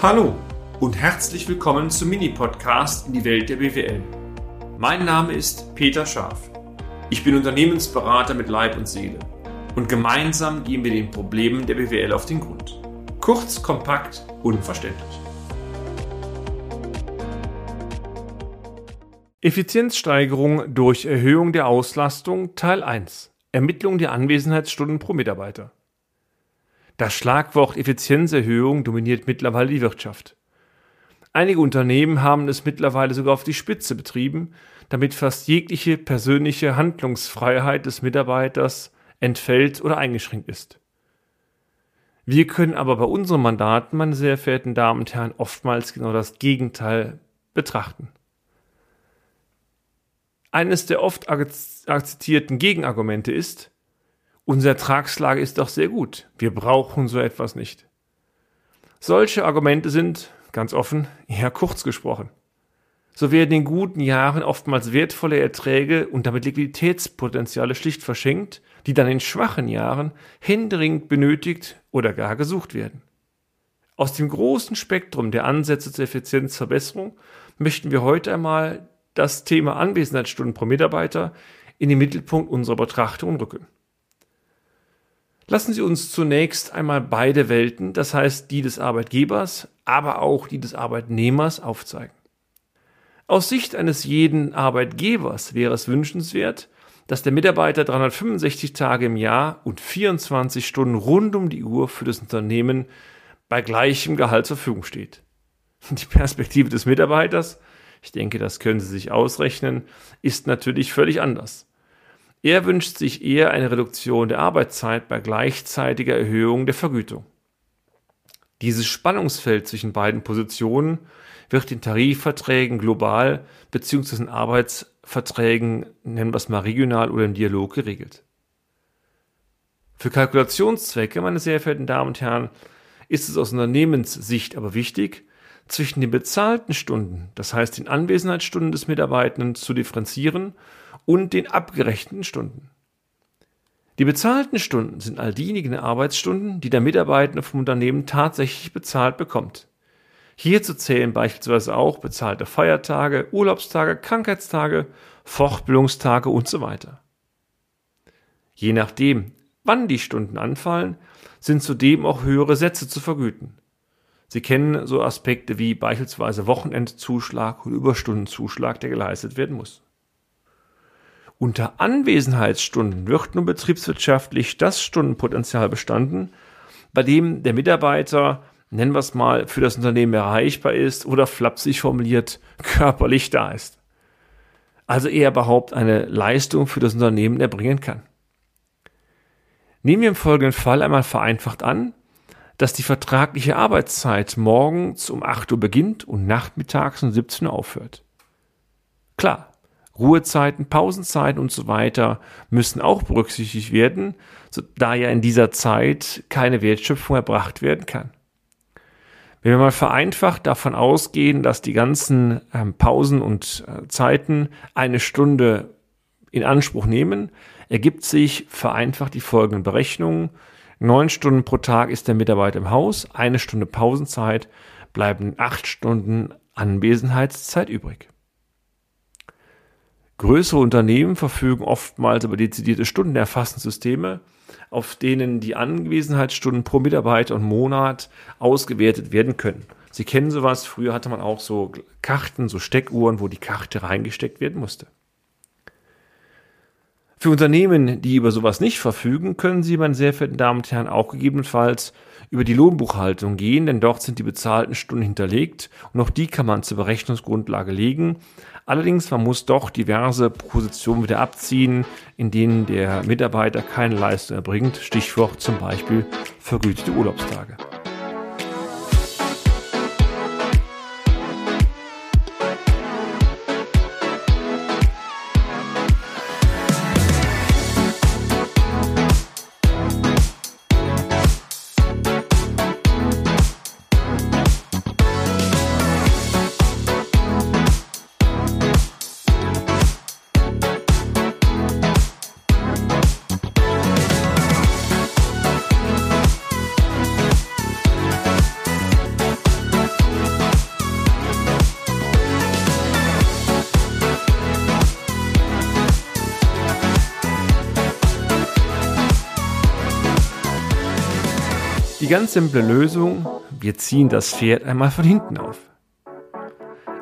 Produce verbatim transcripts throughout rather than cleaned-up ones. Hallo und herzlich willkommen zum Mini-Podcast in die Welt der B W L. Mein Name ist Peter Schaaf. Ich bin Unternehmensberater mit Leib und Seele und gemeinsam gehen wir den Problemen der B W L auf den Grund. Kurz, kompakt, unverständlich. Effizienzsteigerung durch Erhöhung der Auslastung Teil eins. Ermittlung der Anwesenheitsstunden pro Mitarbeiter. Das Schlagwort Effizienzerhöhung dominiert mittlerweile die Wirtschaft. Einige Unternehmen haben es mittlerweile sogar auf die Spitze betrieben, damit fast jegliche persönliche Handlungsfreiheit des Mitarbeiters entfällt oder eingeschränkt ist. Wir können aber bei unseren Mandaten, meine sehr verehrten Damen und Herren, oftmals genau das Gegenteil betrachten. Eines der oft akzeptierten Gegenargumente ist: Unsere Ertragslage ist doch sehr gut. Wir brauchen so etwas nicht. Solche Argumente sind, ganz offen, eher kurz gesprochen. So werden in guten Jahren oftmals wertvolle Erträge und damit Liquiditätspotenziale schlicht verschenkt, die dann in schwachen Jahren händeringend benötigt oder gar gesucht werden. Aus dem großen Spektrum der Ansätze zur Effizienzverbesserung möchten wir heute einmal das Thema Anwesenheitsstunden pro Mitarbeiter in den Mittelpunkt unserer Betrachtung rücken. Lassen Sie uns zunächst einmal beide Welten, das heißt die des Arbeitgebers, aber auch die des Arbeitnehmers, aufzeigen. Aus Sicht eines jeden Arbeitgebers wäre es wünschenswert, dass der Mitarbeiter dreihundertfünfundsechzig Tage im Jahr und vierundzwanzig Stunden rund um die Uhr für das Unternehmen bei gleichem Gehalt zur Verfügung steht. Die Perspektive des Mitarbeiters, ich denke, das können Sie sich ausrechnen, ist natürlich völlig anders. Er wünscht sich eher eine Reduktion der Arbeitszeit bei gleichzeitiger Erhöhung der Vergütung. Dieses Spannungsfeld zwischen beiden Positionen wird in Tarifverträgen global bzw. in Arbeitsverträgen, nennen wir es mal regional oder im Dialog, geregelt. Für Kalkulationszwecke, meine sehr verehrten Damen und Herren, ist es aus Unternehmenssicht aber wichtig, zwischen den bezahlten Stunden, das heißt den Anwesenheitsstunden des Mitarbeitenden, zu differenzieren und den abgerechneten Stunden. Die bezahlten Stunden sind all diejenigen Arbeitsstunden, die der Mitarbeitende vom Unternehmen tatsächlich bezahlt bekommt. Hierzu zählen beispielsweise auch bezahlte Feiertage, Urlaubstage, Krankheitstage, Fortbildungstage und so weiter. Je nachdem, wann die Stunden anfallen, sind zudem auch höhere Sätze zu vergüten. Sie kennen so Aspekte wie beispielsweise Wochenendzuschlag oder Überstundenzuschlag, der geleistet werden muss. Unter Anwesenheitsstunden wird nun betriebswirtschaftlich das Stundenpotenzial bestanden, bei dem der Mitarbeiter, nennen wir es mal, für das Unternehmen erreichbar ist oder flapsig formuliert körperlich da ist. Also er überhaupt eine Leistung für das Unternehmen erbringen kann. Nehmen wir im folgenden Fall einmal vereinfacht an, dass die vertragliche Arbeitszeit morgens um acht Uhr beginnt und nachmittags um siebzehn Uhr aufhört. Klar, Ruhezeiten, Pausenzeiten und so weiter müssen auch berücksichtigt werden, da ja in dieser Zeit keine Wertschöpfung erbracht werden kann. Wenn wir mal vereinfacht davon ausgehen, dass die ganzen Pausen und Zeiten eine Stunde in Anspruch nehmen, ergibt sich vereinfacht die folgenden Berechnungen. Neun Stunden pro Tag ist der Mitarbeiter im Haus, eine Stunde Pausenzeit, bleiben acht Stunden Anwesenheitszeit übrig. Größere Unternehmen verfügen oftmals über dezidierte Stundenerfassungssysteme, auf denen die Anwesenheitsstunden pro Mitarbeiter und Monat ausgewertet werden können. Sie kennen sowas, früher hatte man auch so Karten, so Steckuhren, wo die Karte reingesteckt werden musste. Für Unternehmen, die über sowas nicht verfügen, können Sie, meine sehr verehrten Damen und Herren, auch gegebenenfalls über die Lohnbuchhaltung gehen, denn dort sind die bezahlten Stunden hinterlegt und auch die kann man zur Berechnungsgrundlage legen. Allerdings, man muss doch diverse Positionen wieder abziehen, in denen der Mitarbeiter keine Leistung erbringt, Stichwort zum Beispiel vergütete Urlaubstage. Die ganz simple Lösung, wir ziehen das Pferd einmal von hinten auf.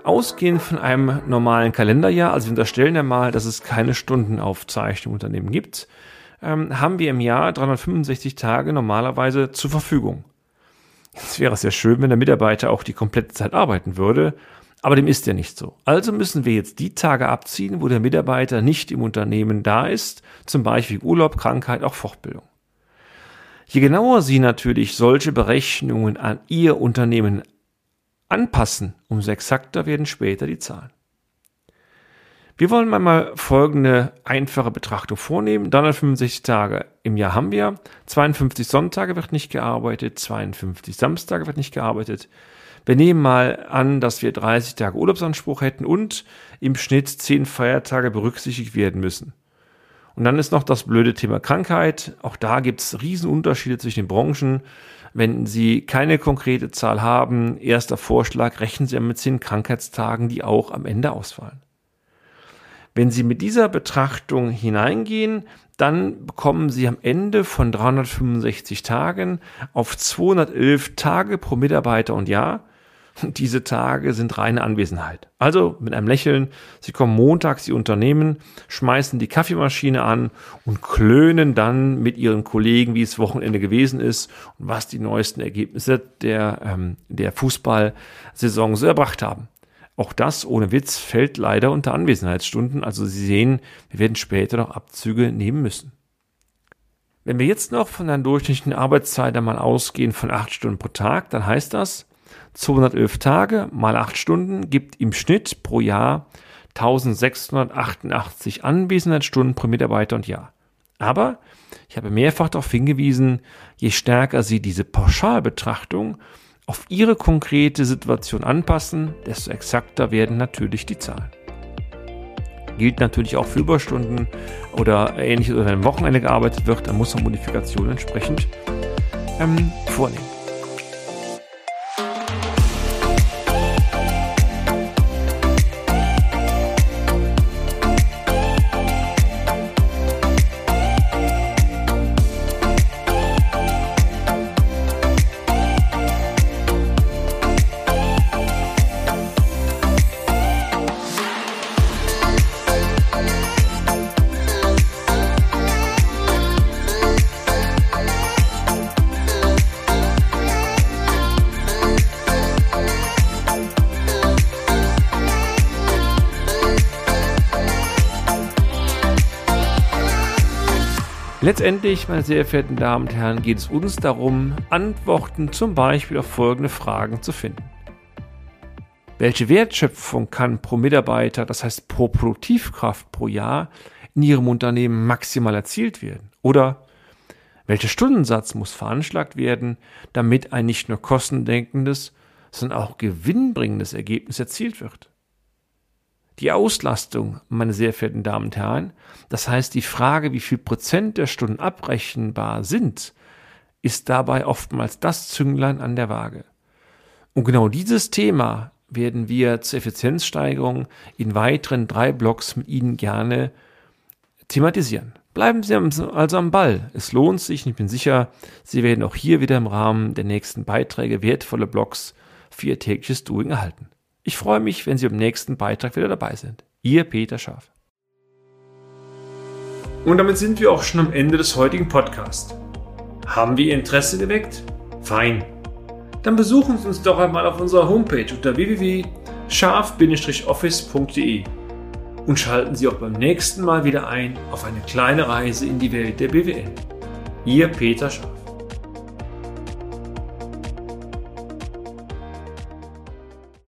Ausgehend von einem normalen Kalenderjahr, also wir unterstellen ja mal, dass es keine Stundenaufzeichnung unter dem gibt, ähm, haben wir im Jahr dreihundertfünfundsechzig Tage normalerweise zur Verfügung. Jetzt wäre es ja schön, wenn der Mitarbeiter auch die komplette Zeit arbeiten würde, aber dem ist ja nicht so. Also müssen wir jetzt die Tage abziehen, wo der Mitarbeiter nicht im Unternehmen da ist, zum Beispiel Urlaub, Krankheit, auch Fortbildung. Je genauer Sie natürlich solche Berechnungen an Ihr Unternehmen anpassen, umso exakter werden später die Zahlen. Wir wollen einmal folgende einfache Betrachtung vornehmen. dreihundertfünfundsechzig Tage im Jahr haben wir, zweiundfünfzig Sonntage wird nicht gearbeitet, zweiundfünfzig Samstage wird nicht gearbeitet. Wir nehmen mal an, dass wir dreißig Tage Urlaubsanspruch hätten und im Schnitt zehn Feiertage berücksichtigt werden müssen. Und dann ist noch das blöde Thema Krankheit. Auch da gibt es Riesenunterschiede zwischen den Branchen. Wenn Sie keine konkrete Zahl haben, erster Vorschlag, rechnen Sie mit zehn Krankheitstagen, die auch am Ende ausfallen. Wenn Sie mit dieser Betrachtung hineingehen, dann bekommen Sie am Ende von dreihundertfünfundsechzig Tagen auf zweihundertelf Tage pro Mitarbeiter und Jahr. Und diese Tage sind reine Anwesenheit. Also mit einem Lächeln, Sie kommen montags, Sie Unternehmen, schmeißen die Kaffeemaschine an und klönen dann mit Ihren Kollegen, wie es Wochenende gewesen ist und was die neuesten Ergebnisse der, ähm, der Fußballsaison so erbracht haben. Auch das, ohne Witz, fällt leider unter Anwesenheitsstunden. Also Sie sehen, wir werden später noch Abzüge nehmen müssen. Wenn wir jetzt noch von einer durchschnittlichen Arbeitszeit einmal ausgehen von acht Stunden pro Tag, dann heißt das, zweihundertelf Tage mal acht Stunden gibt im Schnitt pro Jahr eintausendsechshundertachtundachtzig Anwesenheitsstunden pro Mitarbeiter und Jahr. Aber ich habe mehrfach darauf hingewiesen, je stärker Sie diese Pauschalbetrachtung auf Ihre konkrete Situation anpassen, desto exakter werden natürlich die Zahlen. Gilt natürlich auch für Überstunden oder ähnliches, oder wenn am Wochenende gearbeitet wird, dann muss man Modifikationen entsprechend ähm, vornehmen. Letztendlich, meine sehr verehrten Damen und Herren, geht es uns darum, Antworten zum Beispiel auf folgende Fragen zu finden. Welche Wertschöpfung kann pro Mitarbeiter, das heißt pro Produktivkraft pro Jahr, in Ihrem Unternehmen maximal erzielt werden? Oder welcher Stundensatz muss veranschlagt werden, damit ein nicht nur kostendenkendes, sondern auch gewinnbringendes Ergebnis erzielt wird? Die Auslastung, meine sehr verehrten Damen und Herren, das heißt die Frage, wie viel Prozent der Stunden abrechenbar sind, ist dabei oftmals das Zünglein an der Waage. Und genau dieses Thema werden wir zur Effizienzsteigerung in weiteren drei Blogs mit Ihnen gerne thematisieren. Bleiben Sie also am Ball. Es lohnt sich, ich bin sicher, Sie werden auch hier wieder im Rahmen der nächsten Beiträge wertvolle Blogs für Ihr tägliches Doing erhalten. Ich freue mich, wenn Sie im nächsten Beitrag wieder dabei sind. Ihr Peter Schaaf. Und damit sind wir auch schon am Ende des heutigen Podcasts. Haben wir Ihr Interesse geweckt? Fein. Dann besuchen Sie uns doch einmal auf unserer Homepage unter w w w punkt schaaf Bindestrich office punkt de und schalten Sie auch beim nächsten Mal wieder ein auf eine kleine Reise in die Welt der B W L. Ihr Peter Schaaf.